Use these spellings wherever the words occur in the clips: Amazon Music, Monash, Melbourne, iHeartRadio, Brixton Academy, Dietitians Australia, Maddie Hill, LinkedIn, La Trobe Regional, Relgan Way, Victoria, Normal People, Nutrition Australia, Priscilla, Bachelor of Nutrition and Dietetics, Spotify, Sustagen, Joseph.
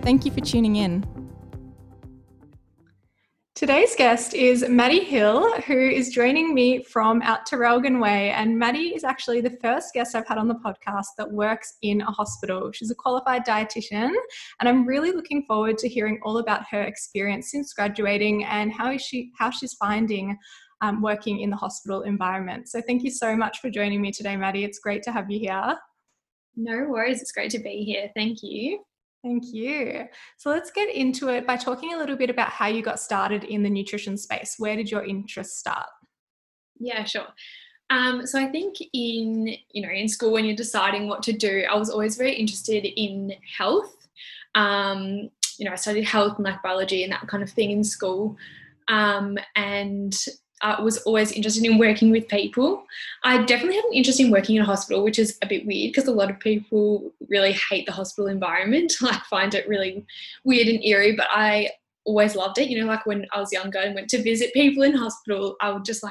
Thank you for tuning in. Today's guest is Maddie Hill, who is joining me from out to Relgan Way. And Maddie is actually the first guest I've had on the podcast that works in a hospital. She's a qualified dietitian, and I'm really looking forward to hearing all about her experience since graduating and how she's finding working in the hospital environment. So thank you so much for joining me today, Maddie. It's great to have you here. No worries. It's great to be here. Thank you. Thank you. So let's get into it by talking a little bit about how you got started in the nutrition space. Where did your interest start? Yeah, sure. So I think in school, when you're deciding what to do, I was always very interested in health. I studied health and like biology and that kind of thing in school. And I was always interested in working with people. I definitely had an interest in working in a hospital, which is a bit weird because a lot of people really hate the hospital environment. I find it really weird and eerie, but I always loved it. When I was younger and went to visit people in hospital, I would just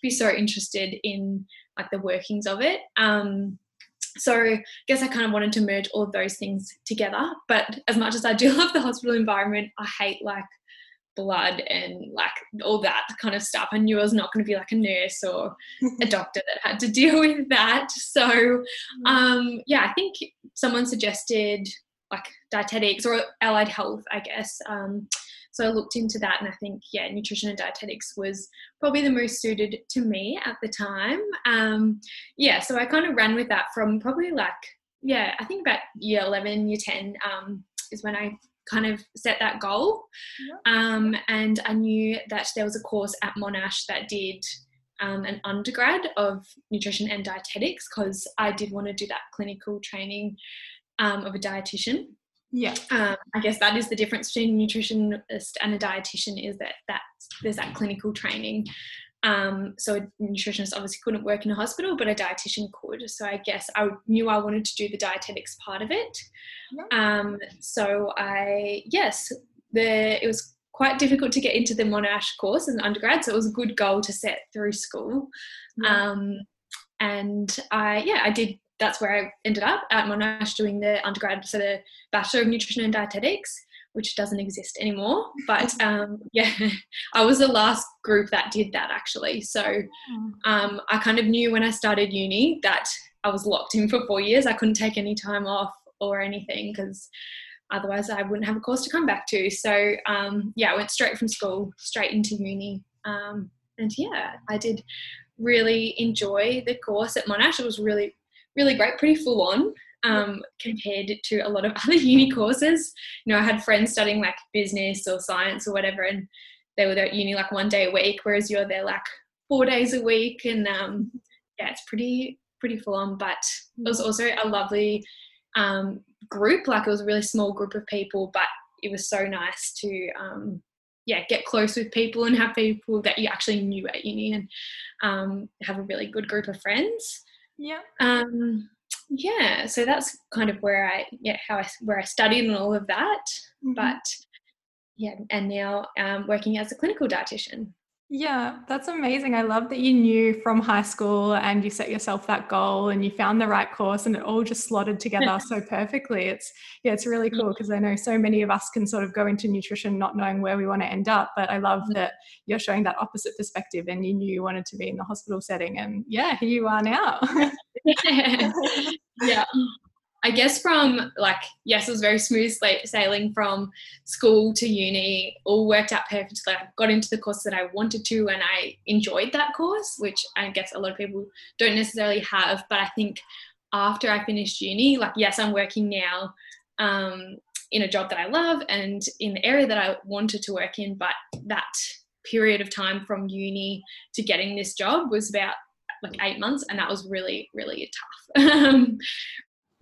be so interested in the workings of it. So I guess I kind of wanted to merge all of those things together. But as much as I do love the hospital environment, I hate blood and all that kind of stuff. I knew I was not going to be a nurse or a doctor that had to deal with that. So I think someone suggested dietetics or allied health, I guess. So I looked into that, and I think nutrition and dietetics was probably the most suited to me at the time. So I kind of ran with that from probably I think about year 11, year 10 is when I kind of set that goal. And I knew that there was a course at Monash that did an undergrad of nutrition and dietetics, because I did want to do that clinical training of a dietitian. I guess that is the difference between a nutritionist and a dietitian, is that there's that clinical training. So a nutritionist obviously couldn't work in a hospital, but a dietitian could. So I guess I knew I wanted to do the dietetics part of it. It was quite difficult to get into the Monash course as an undergrad, so it was a good goal to set through school. I did. That's where I ended up at Monash doing the undergrad, so the Bachelor of Nutrition and Dietetics, which doesn't exist anymore. But I was the last group that did that, actually. So I kind of knew when I started uni that I was locked in for 4 years. I couldn't take any time off or anything, because otherwise I wouldn't have a course to come back to. So I went straight from school, straight into uni. I did really enjoy the course at Monash. It was really, really great, pretty full on. Compared to a lot of other uni courses. I had friends studying business or science or whatever, and they were there at uni 1 day a week, whereas you're there 4 days a week. And it's pretty full on, but it was also a lovely group. It was a really small group of people, but it was so nice to get close with people and have people that you actually knew at uni, and have a really good group of friends. So that's kind of where I studied and all of that. But and now I'm working as a clinical dietitian. Yeah, that's amazing. I love that you knew from high school and you set yourself that goal and you found the right course, and it all just slotted together so perfectly. It's really cool, because I know so many of us can sort of go into nutrition not knowing where we want to end up, but I love that you're showing that opposite perspective, and you knew you wanted to be in the hospital setting, and here you are now. I guess from it was very smooth sailing from school to uni, all worked out perfectly. I got into the course that I wanted to, and I enjoyed that course, which I guess a lot of people don't necessarily have. But I think after I finished uni, I'm working now in a job that I love and in the area that I wanted to work in, but that period of time from uni to getting this job was about 8 months, and that was really, really tough.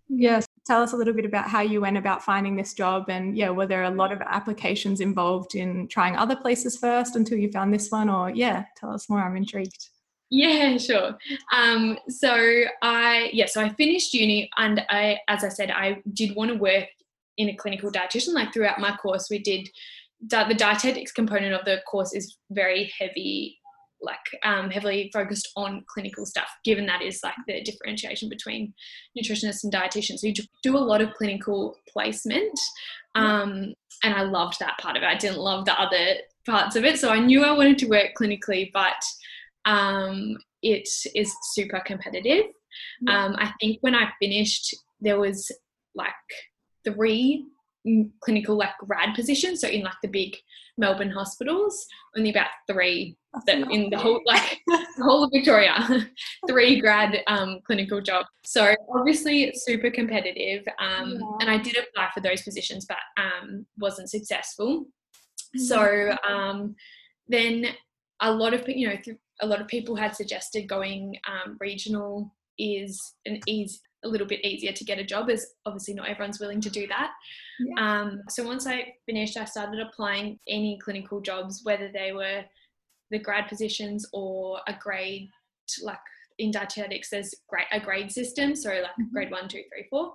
Yes. tell us a little bit about how you went about finding this job, and were there a lot of applications involved in trying other places first until you found this one? Or tell us more, I'm intrigued. Yeah, sure. So I finished uni, and I, as I said, I did want to work in a clinical dietitian. Like throughout my course, we did the dietetics component of the course is very heavy, heavily focused on clinical stuff, given that is like the differentiation between nutritionists and dietitians. So you do a lot of clinical placement, and I loved that part of it. I didn't love the other parts of it. So I knew I wanted to work clinically, but it is super competitive. I think when I finished, there was like 3 clinical grad positions. So in like the big Melbourne hospitals, only about 3 that in the whole the whole of Victoria, 3 grad clinical jobs. So obviously it's super competitive. And I did apply for those positions, but wasn't successful. So then a lot of people had suggested going regional is a little bit easier to get a job, as obviously not everyone's willing to do that. So once I finished, I started applying any clinical jobs, whether they were the grad positions or a grade, like in dietetics there's a grade system, so like grade 1, 2, 3, 4.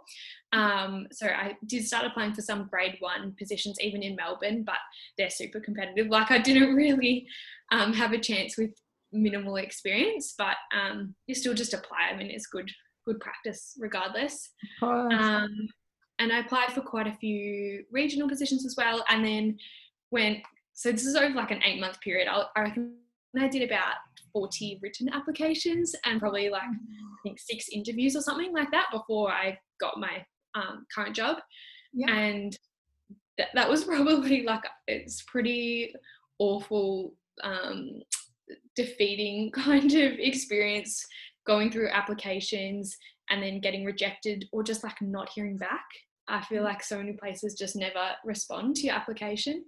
So I did start applying for some grade 1 positions even in Melbourne, but they're super competitive. Like I didn't really have a chance with minimal experience, but you still just apply. I mean, it's good practice regardless. And I applied for quite a few regional positions as well, and then so this is over like an 8-month period. I reckon I did about 40 written applications and probably like I think 6 interviews or something like that before I got my current job. And that was probably like, it's pretty awful, defeating kind of experience, going through applications and then getting rejected or just like not hearing back. I feel like so many places just never respond to your application.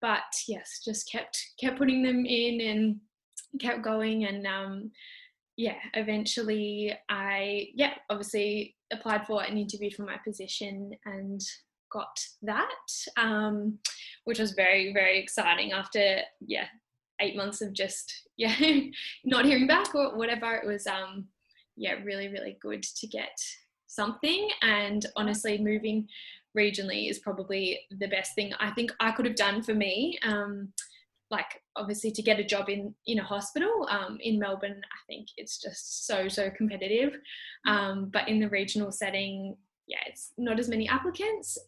But yes, just kept putting them in and kept going, and eventually I obviously applied for an interview for my position and got that, which was very, very exciting after 8 months of just not hearing back or whatever. It was really, really good to get something, and honestly moving regionally is probably the best thing I think I could have done for me. Obviously to get a job in a hospital in Melbourne, I think it's just so competitive, but in the regional setting, it's not as many applicants,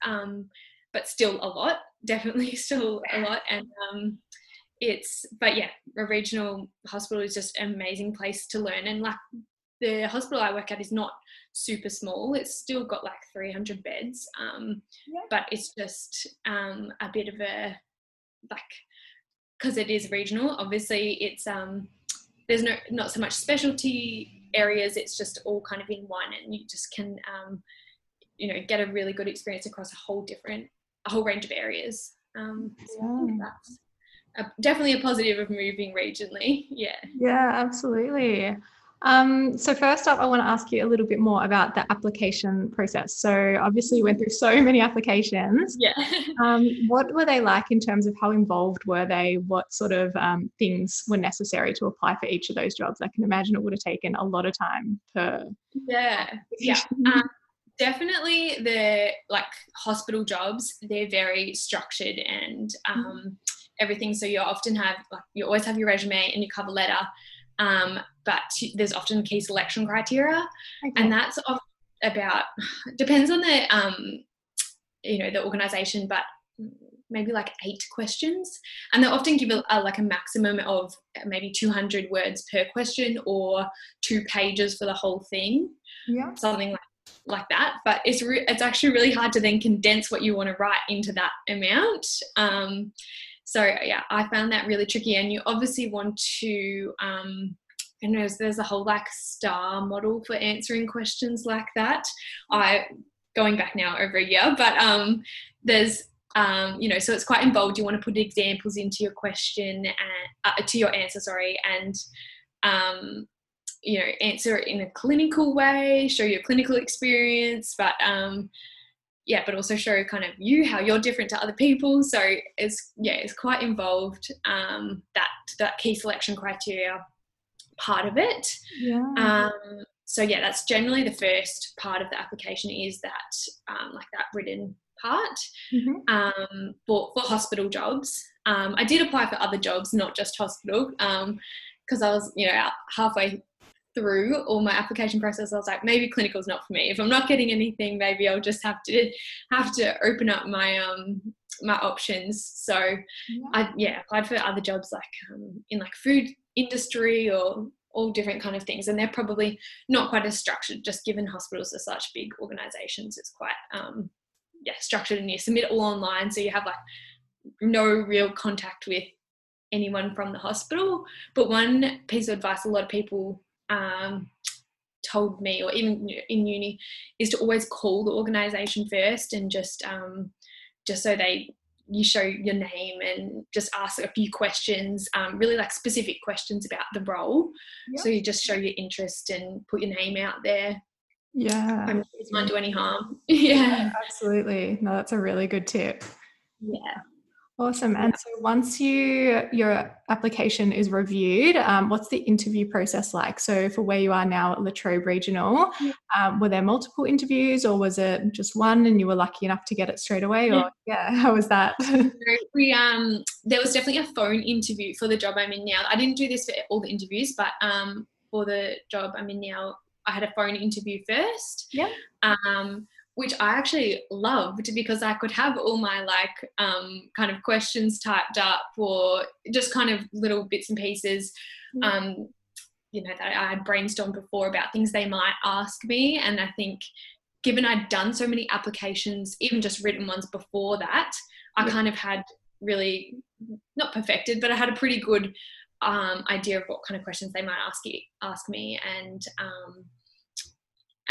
but still a lot, definitely still a lot. And a regional hospital is just an amazing place to learn. And like the hospital I work at is not super small. It's still got like 300 beds, but it's just a bit of a, like, because it is regional, obviously it's, there's not so much specialty areas. It's just all kind of in one, and you just can, get a really good experience across a whole range of areas. So that's definitely a positive of moving regionally. Yeah, absolutely. So first up, I want to ask you a little bit more about the application process. So obviously you went through so many applications. What were they like in terms of how involved were they? What sort of things were necessary to apply for each of those jobs? I can imagine it would have taken a lot of time per definitely the hospital jobs, they're very structured and everything. So you often have, you always have your resume and your cover letter, but there's often key selection criteria, and that's about, depends on the, the organisation, but maybe 8 questions, and they often give a maximum of maybe 200 words per question or 2 pages for the whole thing, something like that. But it's actually really hard to then condense what you want to write into that amount. So I found that really tricky, and you obviously want to, there's a whole star model for answering questions like that. Going back now over a year, but there's, so it's quite involved. You want to put examples into your question, to your answer, and you know, answer it in a clinical way, show your clinical experience, but yeah, but also show kind of you, how you're different to other people. So it's, yeah, it's quite involved, that key selection criteria part of it. Yeah. So yeah, that's generally the first part of the application, is that like that written part. Mm-hmm. For hospital jobs. I did apply for other jobs, not just hospital, because I was, you know, halfway through all my application process, I was like, maybe clinical's not for me. If I'm not getting anything, maybe I'll just have to open up my my options. So yeah. I applied for other jobs, like in like food industry or all different kind of things, and they're probably not quite as structured, just given hospitals are such big organisations. It's quite structured, and you submit all online, so you have like no real contact with anyone from the hospital. But one piece of advice a lot of people told me, or even in uni, is to always call the organisation first, and just so you show your name, and just ask a few questions, really like specific questions about the role. Yep. So you just show your interest and put your name out there. Yeah, it won't do any harm. Yeah, absolutely. No, that's a really good tip. Yeah. Awesome. And so once your application is reviewed, what's the interview process like? So for where you are now at La Trobe Regional, yeah. Were there multiple interviews, or was it just one and you were lucky enough to get it straight away? Or yeah, how was that? We there was definitely a phone interview for the job I'm in now. I didn't do this for all the interviews, but for the job I'm in now, I had a phone interview first. Yeah. Which I actually loved, because I could have all my like kind of questions typed up, or just kind of little bits and pieces, you know, that I had brainstormed before about things they might ask me. And I think given I'd done so many applications, even just written ones before that, I kind of had really, not perfected, but I had a pretty good idea of what kind of questions they might ask me,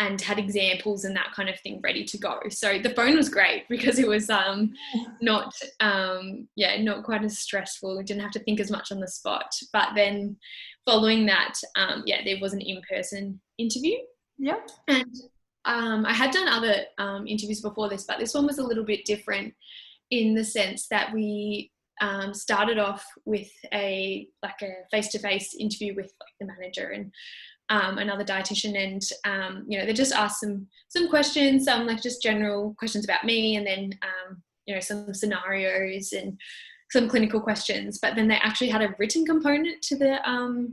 and had examples and that kind of thing ready to go. So the phone was great, because it was not quite as stressful. We didn't have to think as much on the spot. But then following that, there was an in-person interview. Yeah. And I had done other interviews before this, but this one was a little bit different, in the sense that we started off with a face-to-face interview with like the manager and another dietitian, and you know, they just asked some questions, some like just general questions about me, and then you know, some scenarios and some clinical questions. But then they actually had a written component to the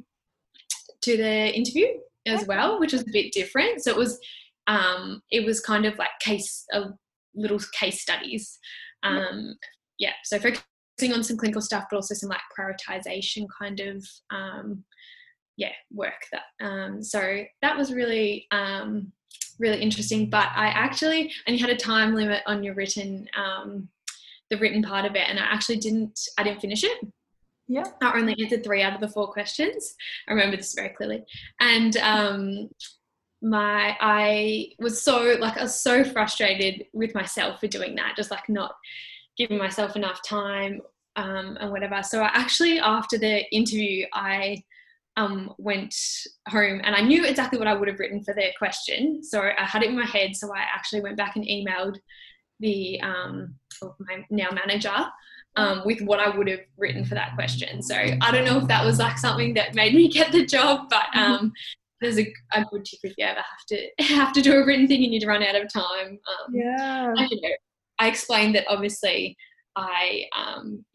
interview as well, which was a bit different. So it was kind of like little case studies. So focusing on some clinical stuff, but also some like prioritization kind of work that. So that was really, really interesting. But and you had a time limit on your written, the written part of it. And I didn't finish it. Yeah. I only answered 3 out of the 4 questions. I remember this very clearly. And, I was so frustrated with myself for doing that, just like not giving myself enough time, and whatever. So I actually, after the interview, I went home, and I knew exactly what I would have written for their question. So I had it in my head. So I actually went back and emailed the my now manager with what I would have written for that question. So I don't know if that was like something that made me get the job, but there's a good tip if you ever have to do a written thing and you run out of time. I explained that obviously I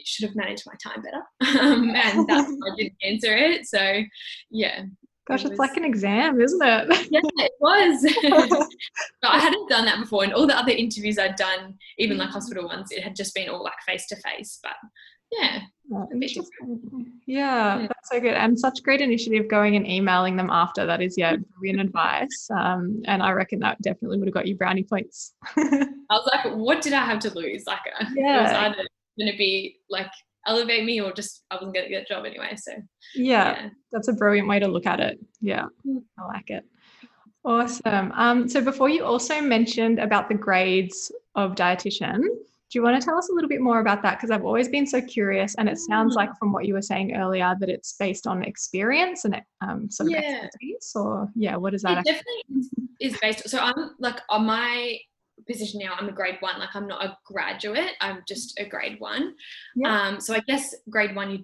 should have managed my time better, and that's why I didn't answer it. So, yeah. Gosh, it's like an exam, isn't it? Yeah, it was. But I hadn't done that before, and all the other interviews I'd done, even like hospital ones, it had just been all like face-to-face. But, yeah. Yeah, that's so good. And such great initiative, going and emailing them after. That is, brilliant advice. And I reckon that definitely would have got you brownie points. I was like, what did I have to lose? Like, it was either going to be like elevate me, or just I wasn't going to get a job anyway. So yeah, that's a brilliant way to look at it. Yeah, I like it. Awesome. So before, you also mentioned about the grades of dietitian. Do you want to tell us a little bit more about that? Because I've always been so curious, and it sounds like from what you were saying earlier that it's based on experience and sort of expertise, or what is that? It definitely is based. So I'm like, on my position now, I'm a grade one. Like, I'm not a graduate, I'm just a grade one. Yeah. So I guess grade one, you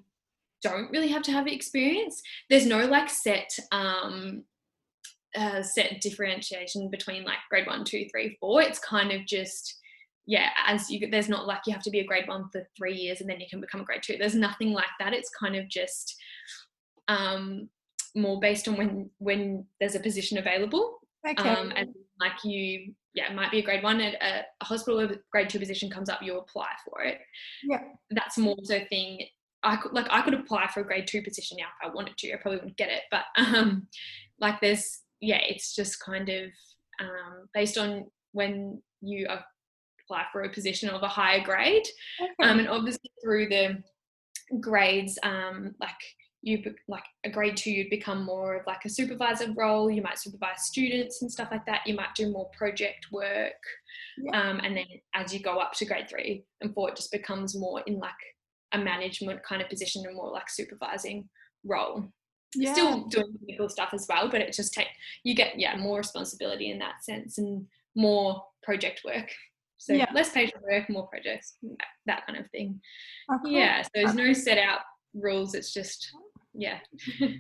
don't really have to have experience. There's no like set differentiation between like grade 1, 2, 3, 4. It's kind of just there's not like you have to be a grade 1 for 3 years and then you can become a grade 2. There's nothing like that. It's kind of just more based on when there's a position available. Okay. And like you it might be a grade 1 at a hospital, a grade 2 position comes up, you apply for it. Yeah, that's more so thing. I could apply for a grade 2 position now if I wanted to. I probably wouldn't get it, but it's just kind of based on when you apply for a position of a higher grade. Okay. And obviously through the grades, a grade 2, you'd become more of like a supervisor role. You might supervise students and stuff like that. You might do more project work. Yeah. And then as you go up to grade 3 and 4, it just becomes more in like a management kind of position and more like supervising role. Yeah. Still doing legal stuff as well, but it just you get more responsibility in that sense and more project work. So less patient work, more projects, that kind of thing. Okay. Yeah, so there's no set out rules. It's just cool.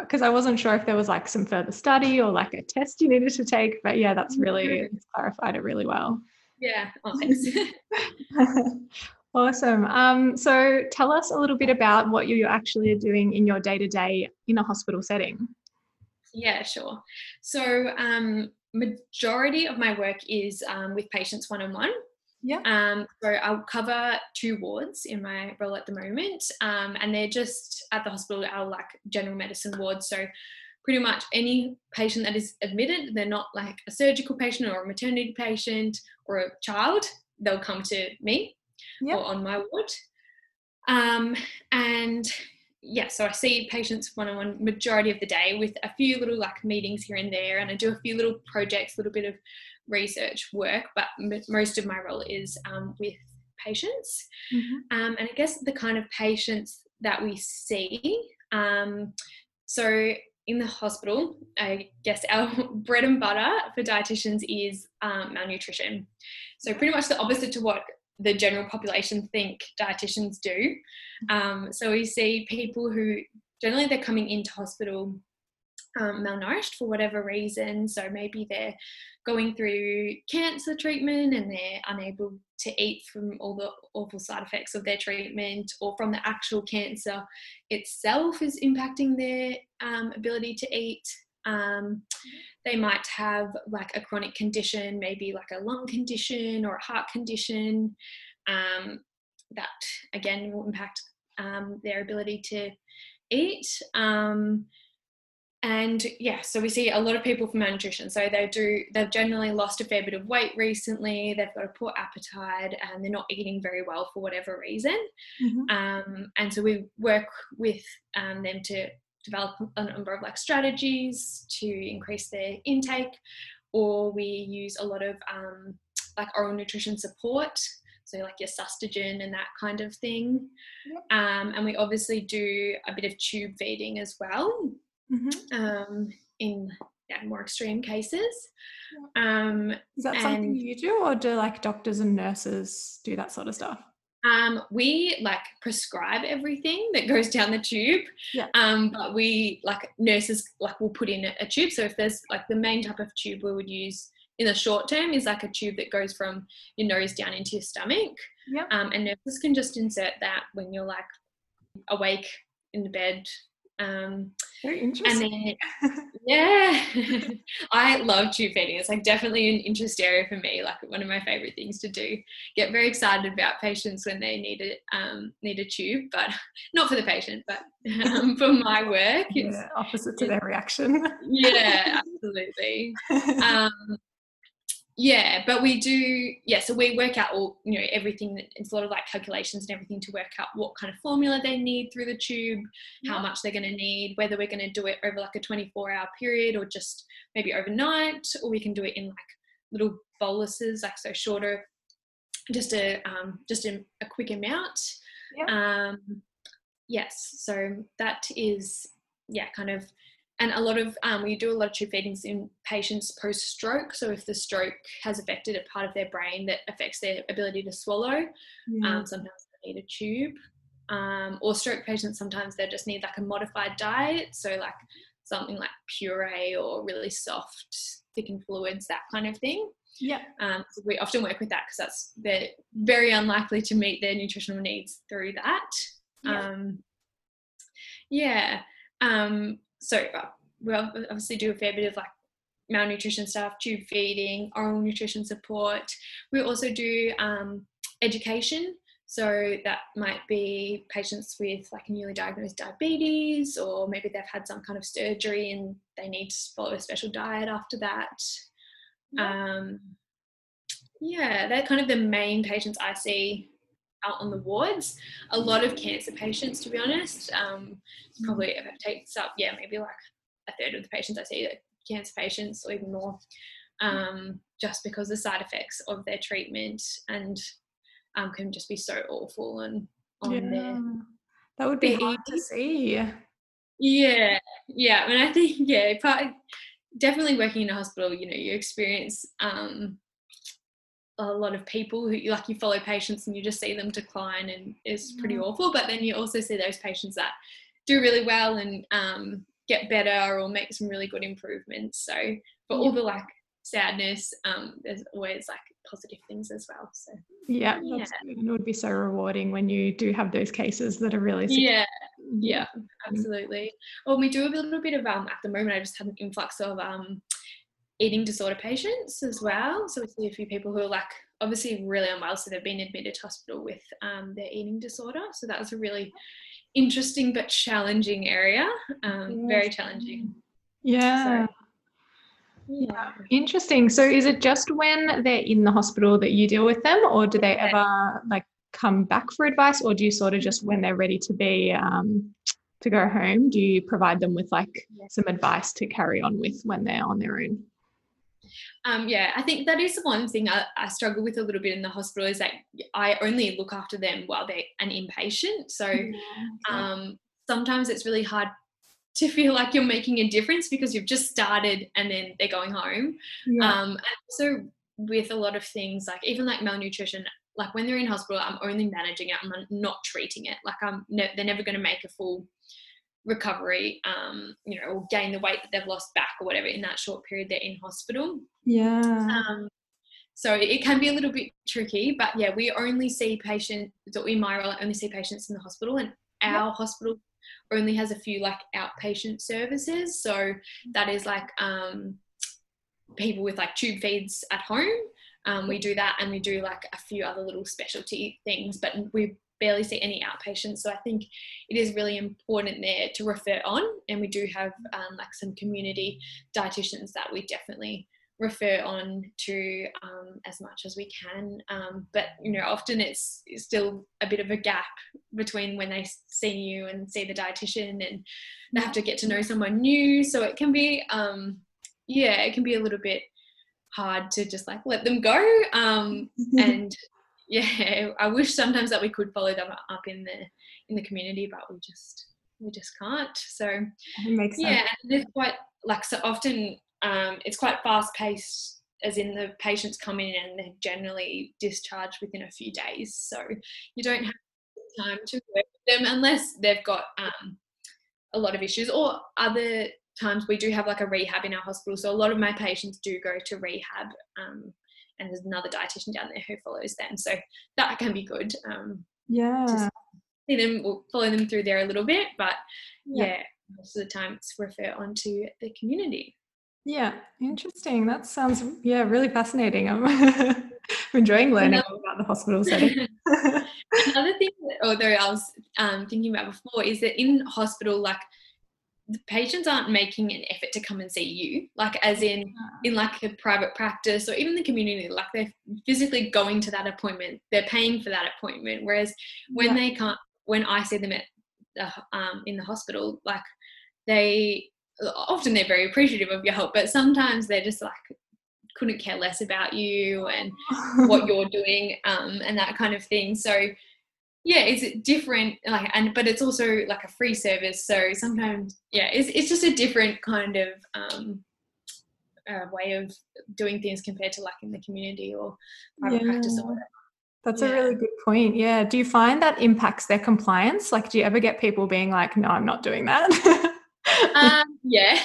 Because I wasn't sure if there was like some further study or like a test you needed to take, but that's really clarified it really well. Yeah. Oh, thanks. Awesome. So tell us a little bit about what you actually are doing in your day-to-day in a hospital setting. Yeah, sure. So majority of my work is with patients one-on-one. Yeah. So I'll cover 2 wards in my role at the moment, and they're just at the hospital, our like general medicine ward. So pretty much any patient that is admitted, they're not like a surgical patient or a maternity patient or a child, they'll come to me. Yep. Or on my ward, so I see patients one-on-one majority of the day, with a few little like meetings here and there, and I do a few little projects, a little bit of research work, but most of my role is with patients. Mm-hmm. And I guess the kind of patients that we see, so in the hospital, I guess our bread and butter for dietitians is malnutrition. So pretty much the opposite to what the general population think dietitians do. So we see people who generally they're coming into hospital malnourished for whatever reason. So maybe they're going through cancer treatment and they're unable to eat from all the awful side effects of their treatment, or from the actual cancer itself is impacting their ability to eat. They might have like a chronic condition, maybe like a lung condition or a heart condition, that again will impact their ability to eat. So we see a lot of people from malnutrition. So they've generally lost a fair bit of weight recently. They've got a poor appetite and they're not eating very well for whatever reason. Mm-hmm. And so we work with them to develop a number of like strategies to increase their intake, or we use a lot of like oral nutrition support, so like your sustagen and that kind of thing. Yep. And we obviously do a bit of tube feeding as well. Mm-hmm. In more extreme cases. Yep. Is that something you do, or do like doctors and nurses do that sort of stuff? We like prescribe everything that goes down the tube. Yeah. But we like nurses like will put in a tube. So if there's like the main type of tube we would use in the short term is like a tube that goes from your nose down into your stomach. Yeah. And nurses can just insert that when you're like awake in the bed. Very interesting. And then, I love tube feeding. It's like definitely an interest area for me, like one of my favorite things to do. Get very excited about patients when they need it, need a tube, but not for the patient, but for my work. It's opposite to their reaction. Yeah, absolutely. But we do, so we work out all, everything. It's a lot of like calculations and everything to work out what kind of formula they need through the tube, how much they're going to need, whether we're going to do it over like a 24-hour period or just maybe overnight, or we can do it in like little boluses, like so shorter just a quick amount. Yeah. Yes, so that is, yeah, kind of, and a lot of, we do a lot of tube feedings in patients post-stroke. So if the stroke has affected a part of their brain that affects their ability to swallow, sometimes they need a tube. Or stroke patients, sometimes they just need like a modified diet. So like something like puree or really soft, thickened fluids, that kind of thing. Yeah. So we often work with that because they're very unlikely to meet their nutritional needs through that. Yeah. So we obviously do a fair bit of like malnutrition stuff, tube feeding, oral nutrition support. We also do education. So that might be patients with like newly diagnosed diabetes, or maybe they've had some kind of surgery and they need to follow a special diet after that. Yeah. They're kind of the main patients I see out on the wards. A lot of cancer patients, to be honest, probably if it takes up, maybe like a third of the patients I see are cancer patients, or even more, just because the side effects of their treatment and can just be so awful and on there. That would be hard to see. Yeah. And I think, definitely working in a hospital, you know, you experience a lot of people who, like, you follow patients and you just see them decline, and it's pretty awful. But then you also see those patients that do really well and get better or make some really good improvements. So for all the like sadness, there's always like positive things as well. So That's good. And it would be so rewarding when you do have those cases that are really successful. Yeah, absolutely. Well, we do a little bit of, at the moment, I just had an influx of eating disorder patients as well. So we see a few people who are like obviously really unwell, so they've been admitted to hospital with their eating disorder. So that was a really interesting but challenging area. Very challenging. Yeah. So, yeah. Interesting. So is it just when they're in the hospital that you deal with them, or do they ever like come back for advice, or do you sort of just when they're ready to be to go home, do you provide them with like some advice to carry on with when they're on their own? I think that is the one thing I struggle with a little bit in the hospital, is that I only look after them while they're an inpatient. So sometimes it's really hard to feel like you're making a difference because you've just started and then they're going home. And also with a lot of things, like even like malnutrition, like when they're in hospital, I'm only managing it. I'm not treating it. Like they're never going to make a full recovery, you know, or gain the weight that they've lost back or whatever in that short period they're in hospital. So it can be a little bit tricky, but we only see patients, or in my role, I only see patients in the hospital, and our hospital only has a few like outpatient services. So that is like people with like tube feeds at home. We do that, and we do like a few other little specialty things, but we barely see any outpatients. So I think it is really important there to refer on, and we do have like some community dietitians that we definitely refer on to as much as we can. But, you know, often it's still a bit of a gap between when they see you and see the dietitian, and they have to get to know someone new. So it can be, it can be a little bit hard to just like let them go, and I wish sometimes that we could follow them up in the community, but we just can't. So it makes sense. And it's quite like, so often it's quite fast paced, as in the patients come in and they're generally discharged within a few days, so you don't have time to work with them unless they've got a lot of issues, or other times we do have like a rehab in our hospital, so a lot of my patients do go to rehab, and there's another dietitian down there who follows them, so that can be good, to see them, we'll follow them through there a little bit, but most of the time it's refer on to the community. Interesting. That sounds really fascinating. I'm enjoying learning about the hospital setting. Another thing that, although I was thinking about before, is that in hospital, like, the patients aren't making an effort to come and see you, like as in like a private practice or even the community, like they're physically going to that appointment, they're paying for that appointment. Whereas when they can't, when I see them at the, in the hospital, like often they're very appreciative of your help, but sometimes they're just like couldn't care less about you and what you're doing, and that kind of thing. So yeah, it's different, like, and but it's also like a free service, so sometimes yeah, it's just a different kind of way of doing things compared to like in the community or private practice or whatever. That's a really good point. Yeah. Do you find that impacts their compliance? Like, do you ever get people being like, no, I'm not doing that? Yeah.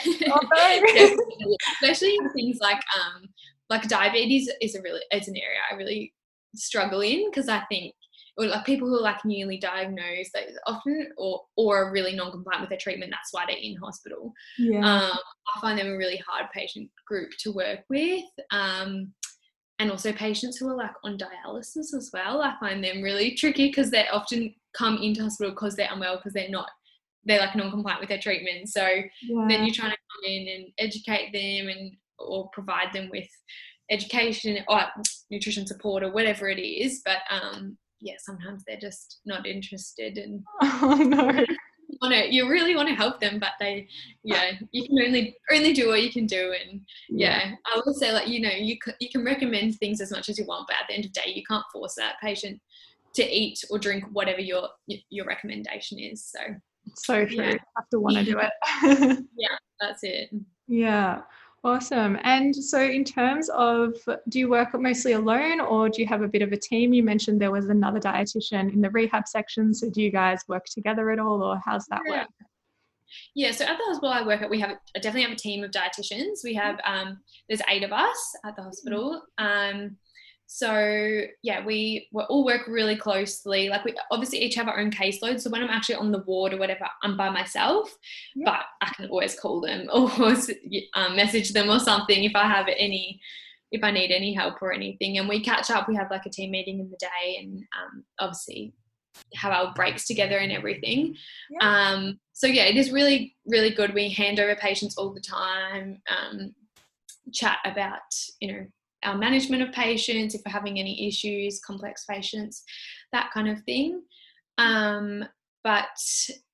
Especially in things like diabetes is it's an area I really struggle in, because I think, or like people who are like newly diagnosed, they often or are really non-compliant with their treatment, that's why they're in hospital. Yeah. I find them a really hard patient group to work with. And also patients who are like on dialysis as well. I find them really tricky because they often come into hospital because they're unwell, because they're like non-compliant with their treatment. So then you're trying to come in and educate them or provide them with education or nutrition support or whatever it is. But sometimes they're just not interested. And you really want to help them, but you can only do what you can do. And I would say, like, you know, you can recommend things as much as you want, but at the end of the day you can't force that patient to eat or drink whatever your recommendation is. So true. You have to want to do it. Yeah, that's it. Yeah, awesome. And so in terms of, do you work mostly alone or do you have a bit of a team? You mentioned there was another dietitian in the rehab section. So do you guys work together at all, or how's that work? Yeah, so at the hospital I work at, I definitely have a team of dietitians. We have, there's 8 of us at the hospital. So yeah, we all work really closely. Like, we obviously each have our own caseload. So when I'm actually on the ward or whatever, I'm by myself, but I can always call them or message them or something if I need any help or anything. And we catch up, we have like a team meeting in the day, and obviously have our breaks together and everything. So yeah, it is really, really good. We hand over patients all the time, chat about, you know, our management of patients, if we're having any issues, complex patients, that kind of thing. But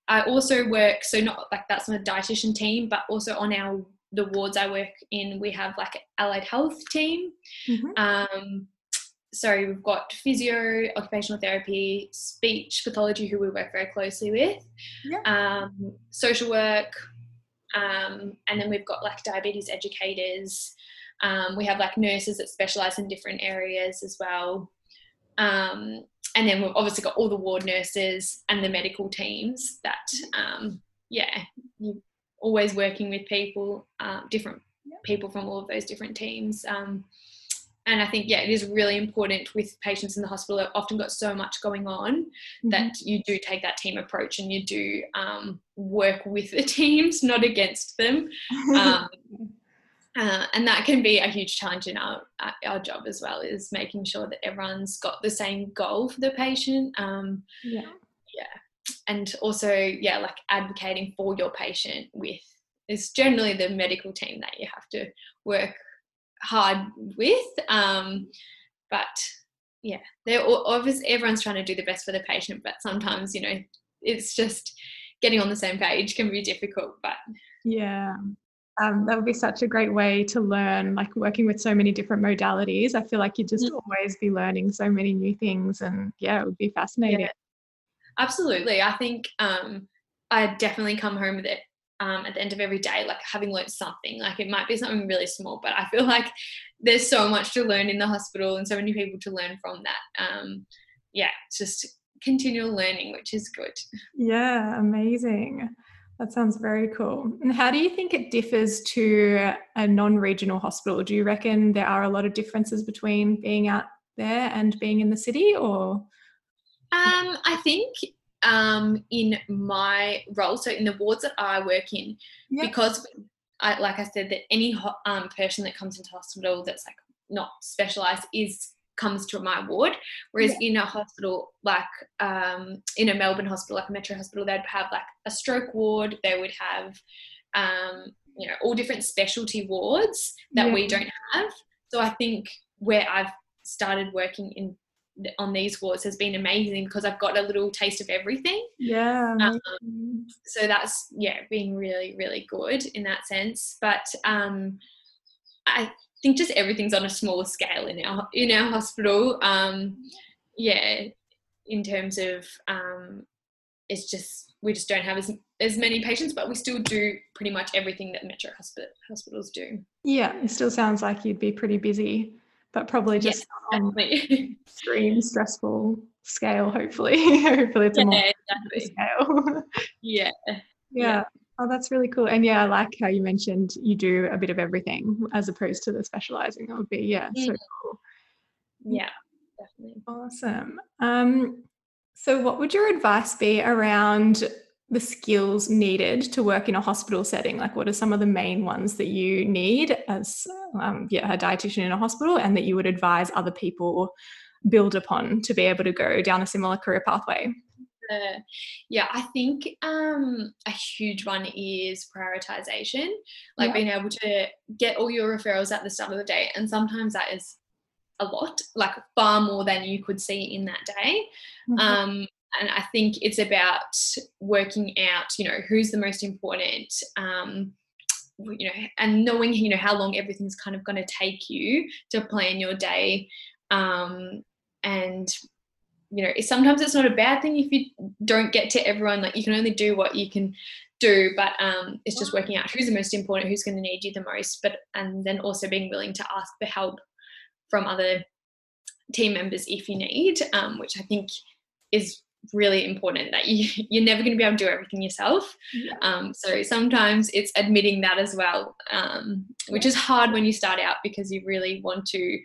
I also work, so not like that's not a dietitian team, but also on the wards I work in, we have like an allied health team. Mm-hmm. So we've got physio, occupational therapy, speech pathology, who we work very closely with, social work, and then we've got like diabetes educators. We have like nurses that specialise in different areas as well. And then we've obviously got all the ward nurses and the medical teams that, you're always working with people, different people from all of those different teams. And I think, it is really important with patients in the hospital that often got so much going on that you do take that team approach, and you do work with the teams, not against them. And that can be a huge challenge in our job as well, is making sure that everyone's got the same goal for the patient. And also, like advocating for your patient is generally the medical team that you have to work hard with. But they're obviously, everyone's trying to do the best for the patient, but sometimes, you know, it's just getting on the same page can be difficult, but that would be such a great way to learn, like working with so many different modalities. I feel like you'd just always be learning so many new things, and it would be fascinating. Yeah, absolutely. I think I definitely come home with it at the end of every day, like having learned something. Like, it might be something really small, but I feel like there's so much to learn in the hospital and so many people to learn from that. It's just continual learning, which is good. Yeah, amazing. That sounds very cool. And how do you think it differs to a non-regional hospital? Do you reckon there are a lot of differences between being out there and being in the city, or? I think in my role, so in the wards that I work in, because like I said, that any person that comes into hospital that's like not specialised comes to my ward, whereas in a hospital like in a Melbourne hospital, like a metro hospital, they'd have like a stroke ward, they would have all different specialty wards that we don't have. So I think where I've started working on these wards has been amazing, because I've got a little taste of everything. So that's been really, really good in that sense. But think just everything's on a smaller scale in our hospital. In terms of it's just, we just don't have as many patients, but we still do pretty much everything that metro hospitals do. Yeah, it still sounds like you'd be pretty busy, but probably just on an extreme stressful scale, hopefully. Hopefully it's a more scale. Yeah. Oh, that's really cool. And yeah, I like how you mentioned you do a bit of everything as opposed to the specialising. That would be, so cool. Yeah, definitely. Awesome. So what would your advice be around the skills needed to work in a hospital setting? Like, what are some of the main ones that you need as a dietitian in a hospital, and that you would advise other people build upon to be able to go down a similar career pathway? I think a huge one is prioritization, like being able to get all your referrals at the start of the day, and sometimes that is a lot, like far more than you could see in that day. And I think it's about working out, who's the most important, and knowing, how long everything's kind of going to take you to plan your day. And, sometimes it's not a bad thing if you don't get to everyone, like you can only do what you can do, but it's just working out who's the most important, who's going to need you the most, and then also being willing to ask for help from other team members if you need, which I think is really important, that you're never going to be able to do everything yourself. So sometimes it's admitting that as well, which is hard when you start out because you really want to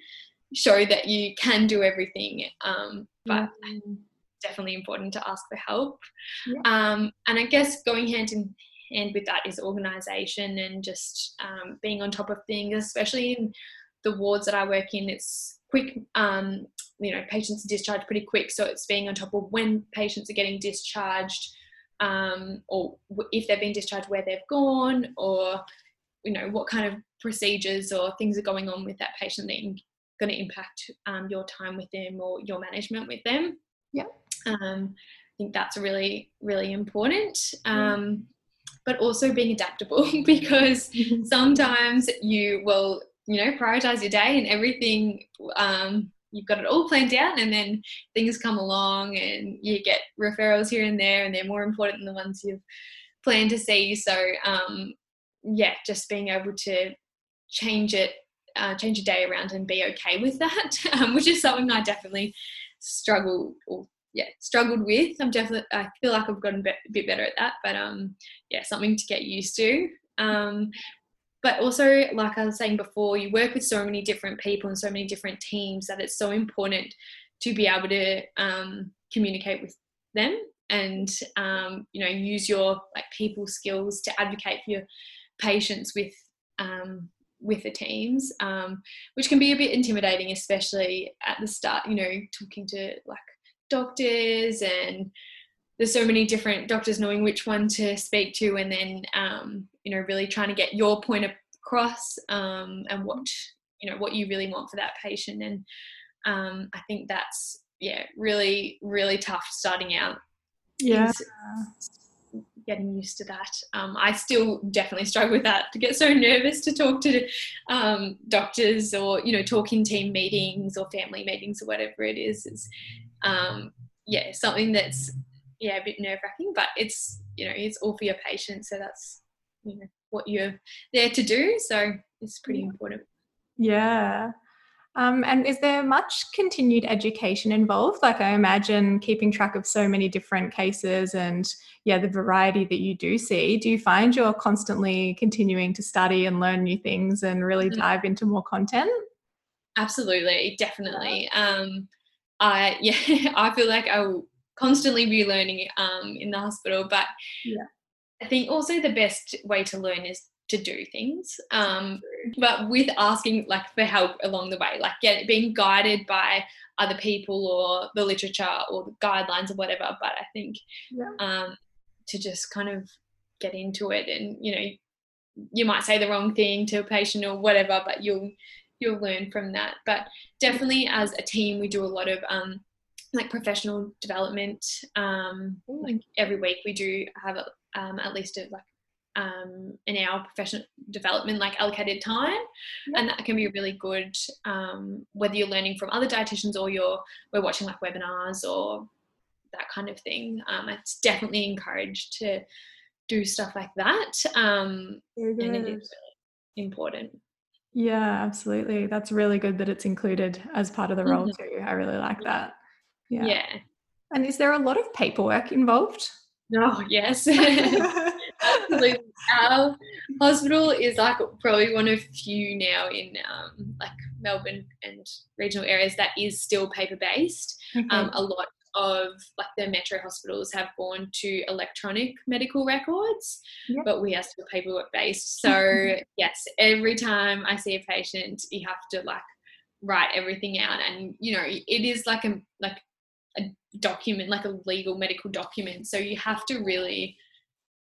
show that you can do everything, but definitely important to ask for help. And I guess going hand in hand with that is organisation and just being on top of things, especially in the wards that I work in. It's quick, patients are discharged pretty quick, so it's being on top of when patients are getting discharged, or if they've been discharged, where they've gone, or what kind of procedures or things are going on with that patient that are going to impact your time with them or your management with them. I think that's really, really important. But also being adaptable, because sometimes you will prioritize your day and everything, you've got it all planned out, and then things come along and you get referrals here and there, and they're more important than the ones you've planned to see. So just being able to change your day around and be okay with that, which is something I definitely struggled with. I feel like I've gotten a bit better at that, but something to get used to. But also, like I was saying before, you work with so many different people and so many different teams that it's so important to be able to communicate with them and, use your people skills to advocate for your patients with the teams, which can be a bit intimidating, especially at the start, talking to doctors, and there's so many different doctors, knowing which one to speak to, and then really trying to get your point across, and what what you really want for that patient. And I think that's really, really tough starting out. Getting used to that. I still definitely struggle with that. I get so nervous to talk to doctors, or talk in team meetings or family meetings or whatever it is. It's something that's a bit nerve-wracking, but it's it's all for your patients, so that's what you're there to do, so it's pretty important. And is there much continued education involved? I imagine keeping track of so many different cases and the variety that you do see, do you find you're constantly continuing to study and learn new things and really dive into more content? Absolutely, definitely. I feel like I'll constantly be learning in the hospital, but I think also the best way to learn is to do things, but with asking for help along the way, being guided by other people or the literature or the guidelines or whatever. But I think to just kind of get into it, and you might say the wrong thing to a patient or whatever, but you'll learn from that. But definitely as a team we do a lot of professional development. Every week we do have at least a in our professional development, like allocated time. Yeah. And that can be really good, whether you're learning from other dietitians or we're watching like webinars or that kind of thing. It's definitely encouraged to do stuff like that. And it is really important. Yeah, absolutely. That's really good that it's included as part of the role too. I really like that. Yeah. Yeah. And is there a lot of paperwork involved? Oh, yes. Absolutely. Our hospital is like probably one of few now in like Melbourne and regional areas that is still paper-based. Okay. A lot of like the metro hospitals have gone to electronic medical records, yep. but we are still paperwork-based. So yes, every time I see a patient, you have to like write everything out, and you know it is like a document, like a legal medical document, so you have to really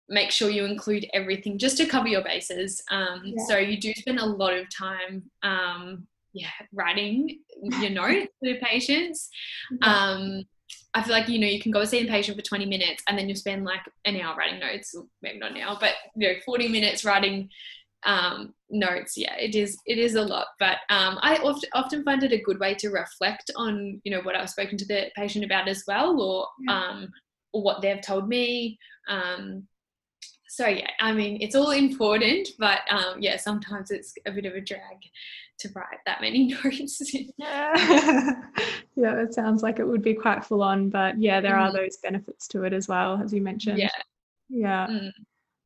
make sure you include everything just to cover your bases. Yeah. So you do spend a lot of time writing your notes to the patients. I feel like, you know, you can go see the patient for 20 minutes and then you'll spend like an hour writing notes, or maybe not an hour, but you know, 40 minutes writing notes. Yeah, it is a lot, but I often find it a good way to reflect on, you know, what I've spoken to the patient about as well, or what they've told me. So yeah, I mean, it's all important, but yeah, sometimes it's a bit of a drag to write that many notes. Yeah, it sounds like it would be quite full on, but yeah, there are those benefits to it as well, as you mentioned. Yeah. Yeah. Mm.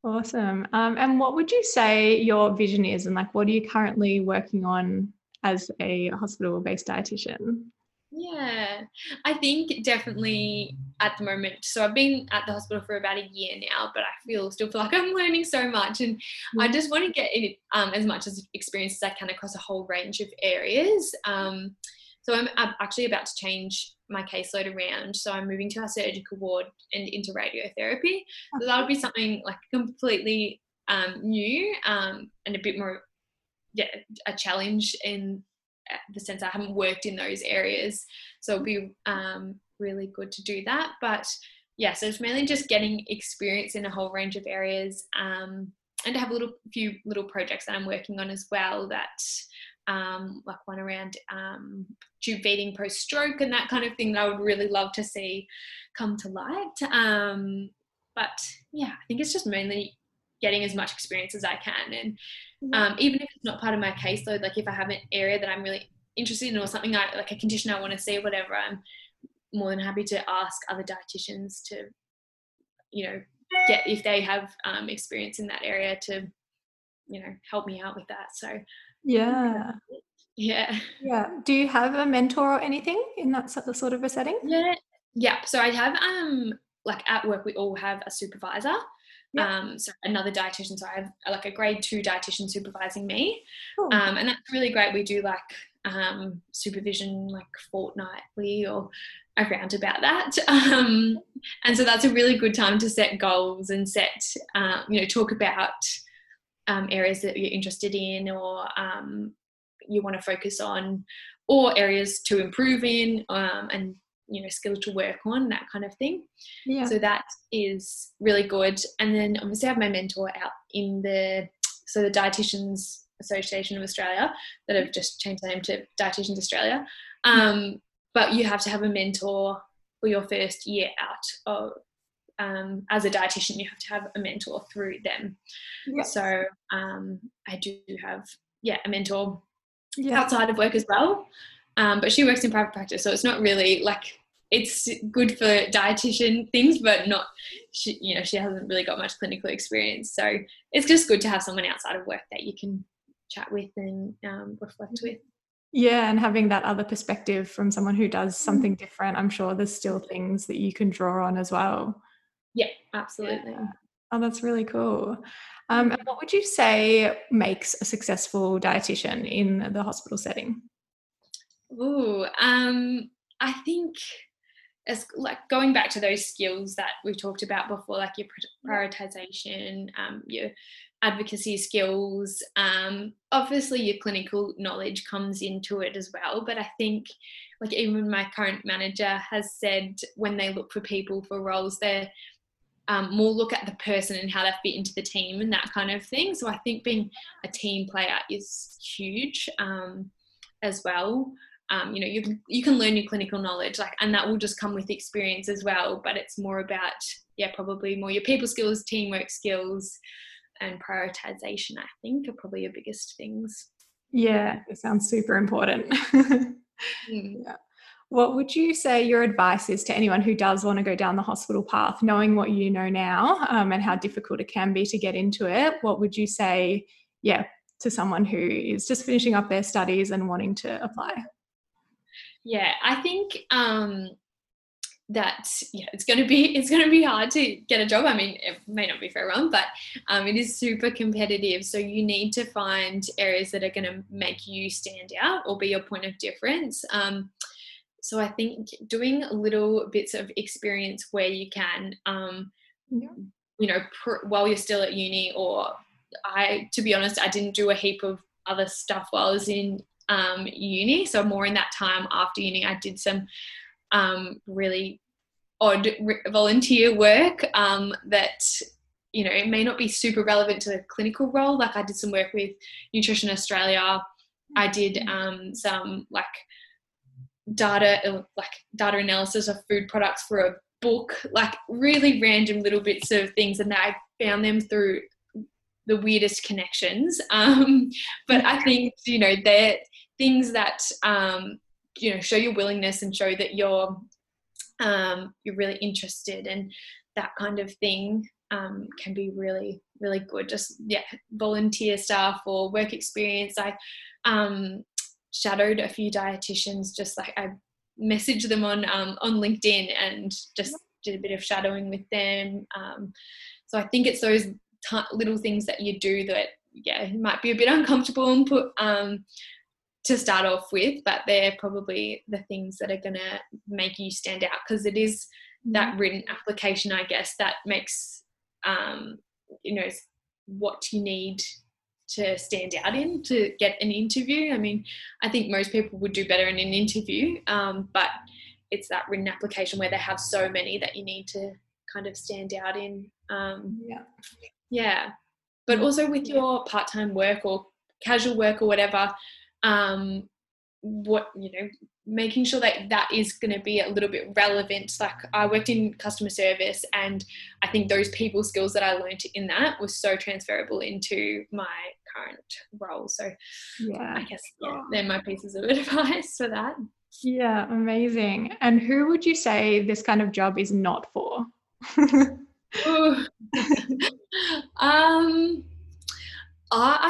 Awesome. And what would you say your vision is, and like what are you currently working on as a hospital-based dietitian? Yeah, I think definitely at the moment, so I've been at the hospital for about a year now, but I still feel like I'm learning so much, and I just want to get as much as experience as I can across a whole range of areas. So I'm actually about to change my caseload around. So I'm moving to our surgical ward and into radiotherapy. So that'll be something like completely new and a bit more, a challenge in the sense I haven't worked in those areas. So it'll be really good to do that. But yeah, so it's mainly just getting experience in a whole range of areas, and I have a few little projects that I'm working on as well that like one around tube feeding post-stroke and that kind of thing that I would really love to see come to light. But yeah, I think it's just mainly getting as much experience as I can, and even if it's not part of my caseload, like if I have an area that I'm really interested in or something like a condition I want to see or whatever, I'm more than happy to ask other dietitians to, you know, get if they have experience in that area to, you know, help me out with that. So yeah. Do you have a mentor or anything in that sort of a setting? Yeah. So I have like at work we all have a supervisor. Yep. So another dietitian, so I have like a grade 2 dietitian supervising me. Cool. And that's really great. We do like supervision like fortnightly or around about that, and so that's a really good time to set goals and set you know, talk about areas that you're interested in or you want to focus on, or areas to improve in, and you know, skill to work on, that kind of thing. Yeah. So that is really good. And then obviously I have my mentor out in the Dietitians Association of Australia, that have just changed the name to Dietitians Australia. But you have to have a mentor for your first year out of, as a dietitian, you have to have a mentor through them. Yeah. So I do have, a mentor outside of work as well. But she works in private practice, so it's not really like, it's good for dietitian things, but not, she hasn't really got much clinical experience. So it's just good to have someone outside of work that you can chat with and reflect with. Yeah, and having that other perspective from someone who does something different, I'm sure there's still things that you can draw on as well. Yeah, absolutely. Yeah. Oh, that's really cool. And what would you say makes a successful dietitian in the hospital setting? Ooh, I think it's like going back to those skills that we've talked about before, like your prioritization, your advocacy skills. Obviously your clinical knowledge comes into it as well, but I think like even my current manager has said when they look for people for roles, they're more look at the person and how they fit into the team and that kind of thing. So I think being a team player is huge as well. You know, you can learn your clinical knowledge, like, and that will just come with experience as well. But it's more about, probably more your people skills, teamwork skills, and prioritization, I think, are probably your biggest things. Yeah, it sounds super important. Yeah. What would you say your advice is to anyone who does want to go down the hospital path, knowing what you know now and how difficult it can be to get into it? What would you say, to someone who is just finishing up their studies and wanting to apply? Yeah, I think that it's going to be hard to get a job. I mean, it may not be for everyone, but it is super competitive. So you need to find areas that are going to make you stand out or be your point of difference. So I think doing little bits of experience where you can, while you're still at uni, or to be honest, I didn't do a heap of other stuff while I was in uni. So more in that time after uni, I did some really odd volunteer work that, it may not be super relevant to the clinical role. Like I did some work with Nutrition Australia. I did some data analysis of food products for a book, really random little bits of things, and I found them through the weirdest connections. But I think, they're things that, show your willingness and show that you're really interested, and that kind of thing can be really, really good. Just, volunteer stuff or work experience. I shadowed a few dietitians, just I messaged them on LinkedIn and just did a bit of shadowing with them. So I think it's those little things that you do that might be a bit uncomfortable and put to start off with, but they're probably the things that are gonna make you stand out, because it is that written application, I guess, that makes what you need to stand out in to get an interview. I mean, I think most people would do better in an interview, but it's that written application where they have so many that you need to kind of stand out in. But also with your part-time work or casual work or whatever, making sure that is going to be a little bit relevant. I worked in customer service, and I think those people skills that I learned in that was so transferable into my current role. So I guess they're my pieces of advice for that. Yeah, amazing. And who would you say this kind of job is not for? I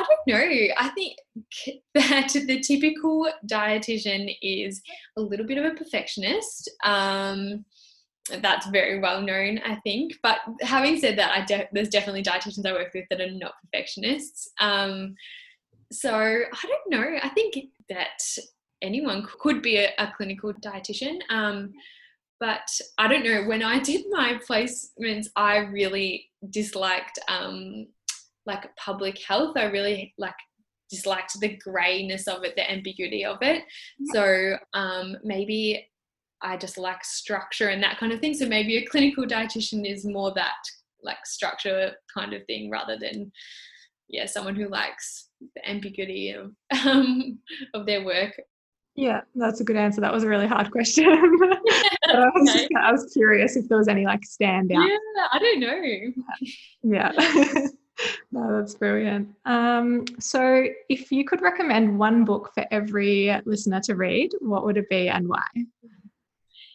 don't know. I think that the typical dietitian is a little bit of a perfectionist. That's very well known, I think. But having said that, there's definitely dietitians I work with that are not perfectionists. So I don't know. I think that anyone could be a clinical dietitian. But I don't know. When I did my placements, I really disliked public health. I really disliked the greyness of it, the ambiguity of it. So maybe I just like structure and that kind of thing. So maybe a clinical dietitian is more that structure kind of thing, rather than someone who likes the ambiguity of their work. Yeah, that's a good answer. That was a really hard question. But I was curious if there was any standout. Yeah, I don't know. Yeah. No, that's brilliant. So if you could recommend one book for every listener to read, what would it be and why?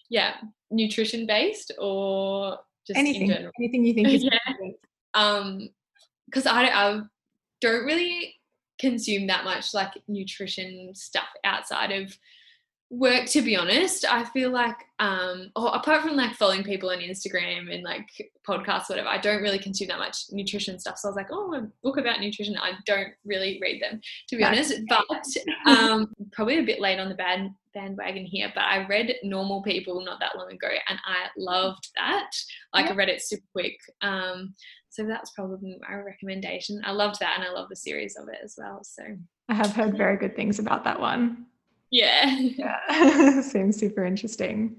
Yeah, nutrition based or just anything in general? Anything you think is important. Because I don't really consume that much nutrition stuff outside of work, to be honest. I feel apart from following people on Instagram and podcasts, whatever, I don't really consume that much nutrition stuff. So I was a book about nutrition, I don't really read them, to be honest. But probably a bit late on the bandwagon here, but I read Normal People not that long ago, and I loved that. I read it super quick. So that's probably my recommendation. I loved that, and I love the series of it as well. So I have heard very good things about that one. Yeah. Seems super interesting.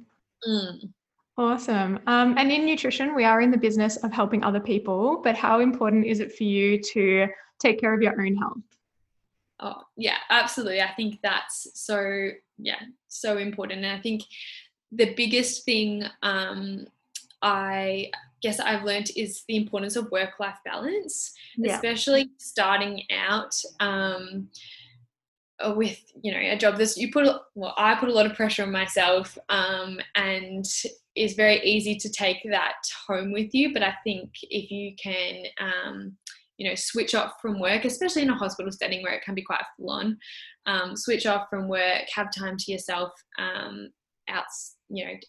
Awesome. And in nutrition, we are in the business of helping other people, but how important is it for you to take care of your own health? Oh, yeah, absolutely. I think that's so important. And I think the biggest thing I guess I've learned is the importance of work-life balance, especially starting out with, a job that I put a lot of pressure on myself, and it's very easy to take that home with you. But I think if you can, switch off from work, especially in a hospital setting where it can be quite full on, switch off from work, have time to yourself, and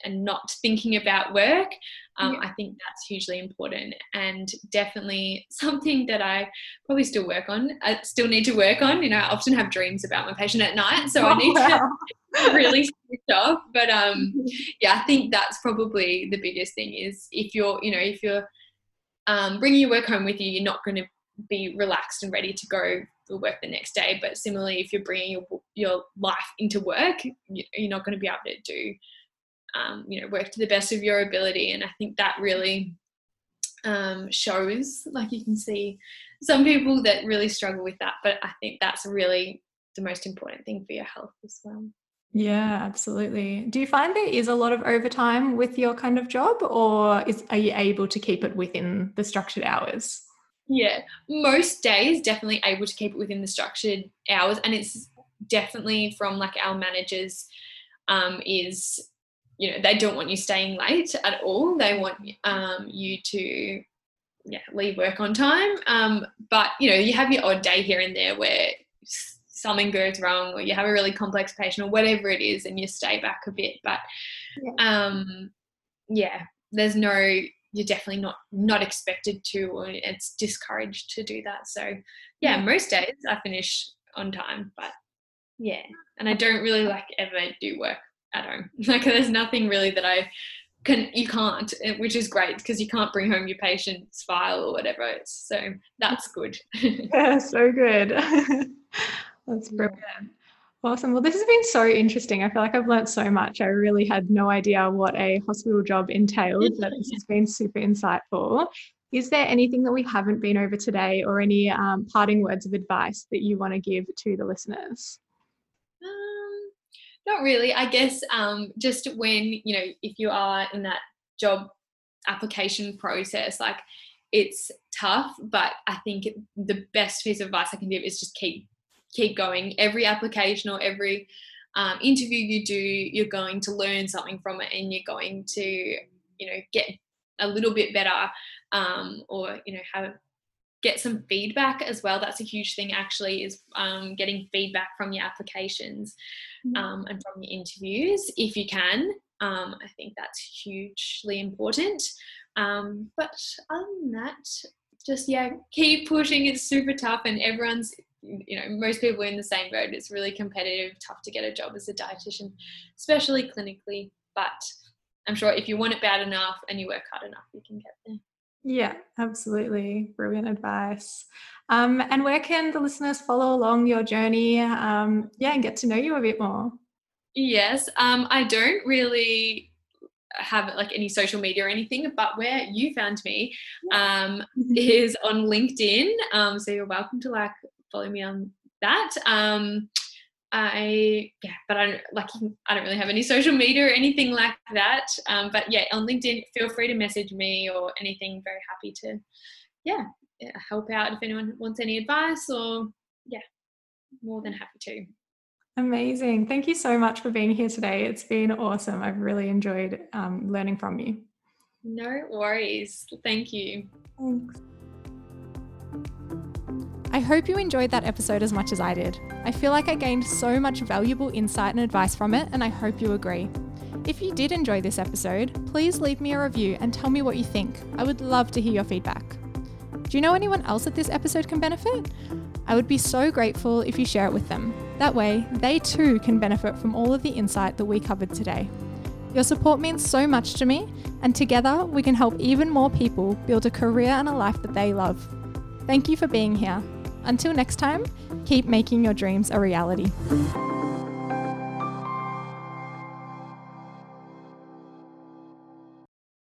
not thinking about work. I think that's hugely important, and definitely something that I probably still work on. I still need to work on. I often have dreams about my patient at night, so I need to really switch off. But I think that's probably the biggest thing is if you're bringing your work home with you, you're not going to be relaxed and ready to go for work the next day. But similarly, if you're bringing your life into work, you're not going to be able to do work to the best of your ability. And I think that really shows. Like, you can see some people that really struggle with that, but I think that's really the most important thing for your health as well. Yeah, absolutely. Do you find there is a lot of overtime with your kind of job, or are you able to keep it within the structured hours? Yeah, most days definitely able to keep it within the structured hours, and it's definitely from our managers is, they don't want you staying late at all. They want you to leave work on time. But, you have your odd day here and there where something goes wrong, or you have a really complex patient or whatever it is, and you stay back a bit. But, you're definitely not expected to, or it's discouraged to do that. So most days I finish on time, but and I don't really ever do work at home. There's nothing really that you can't, which is great, because you can't bring home your patient's file or whatever. So that's good. Yeah, so good. That's brilliant. Awesome. Well, this has been so interesting. I feel like I've learned so much. I really had no idea what a hospital job entailed, but this has been super insightful. Is there anything that we haven't been over today, or any parting words of advice that you want to give to the listeners? Not really. I guess just when, if you are in that job application process, it's tough, but I think the best piece of advice I can give is just keep going. Every application or every interview you do, you're going to learn something from it, and you're going to, get a little bit better, or, get some feedback as well. That's a huge thing actually, is getting feedback from your applications and from your interviews if you can. I think that's hugely important. But other than that, just keep pushing. It's super tough, and everyone's, most people are in the same boat. It's really competitive, tough to get a job as a dietitian, especially clinically. But I'm sure if you want it bad enough and you work hard enough, you can get there. Yeah, absolutely. Brilliant advice. And where can the listeners follow along your journey and get to know you a bit more? Yes, I don't really have any social media or anything, but where you found me is on LinkedIn. So you're welcome to follow me on that. I don't really have any social media or anything like that. But on LinkedIn, feel free to message me or anything. Very happy to, help out if anyone wants any advice, or more than happy to. Amazing. Thank you so much for being here today. It's been awesome. I've really enjoyed learning from you. No worries. Thank you. Thanks. I hope you enjoyed that episode as much as I did. I feel like I gained so much valuable insight and advice from it, and I hope you agree. If you did enjoy this episode, please leave me a review and tell me what you think. I would love to hear your feedback. Do you know anyone else that this episode can benefit? I would be so grateful if you share it with them. That way, they too can benefit from all of the insight that we covered today. Your support means so much to me, and together we can help even more people build a career and a life that they love. Thank you for being here. Until next time, keep making your dreams a reality.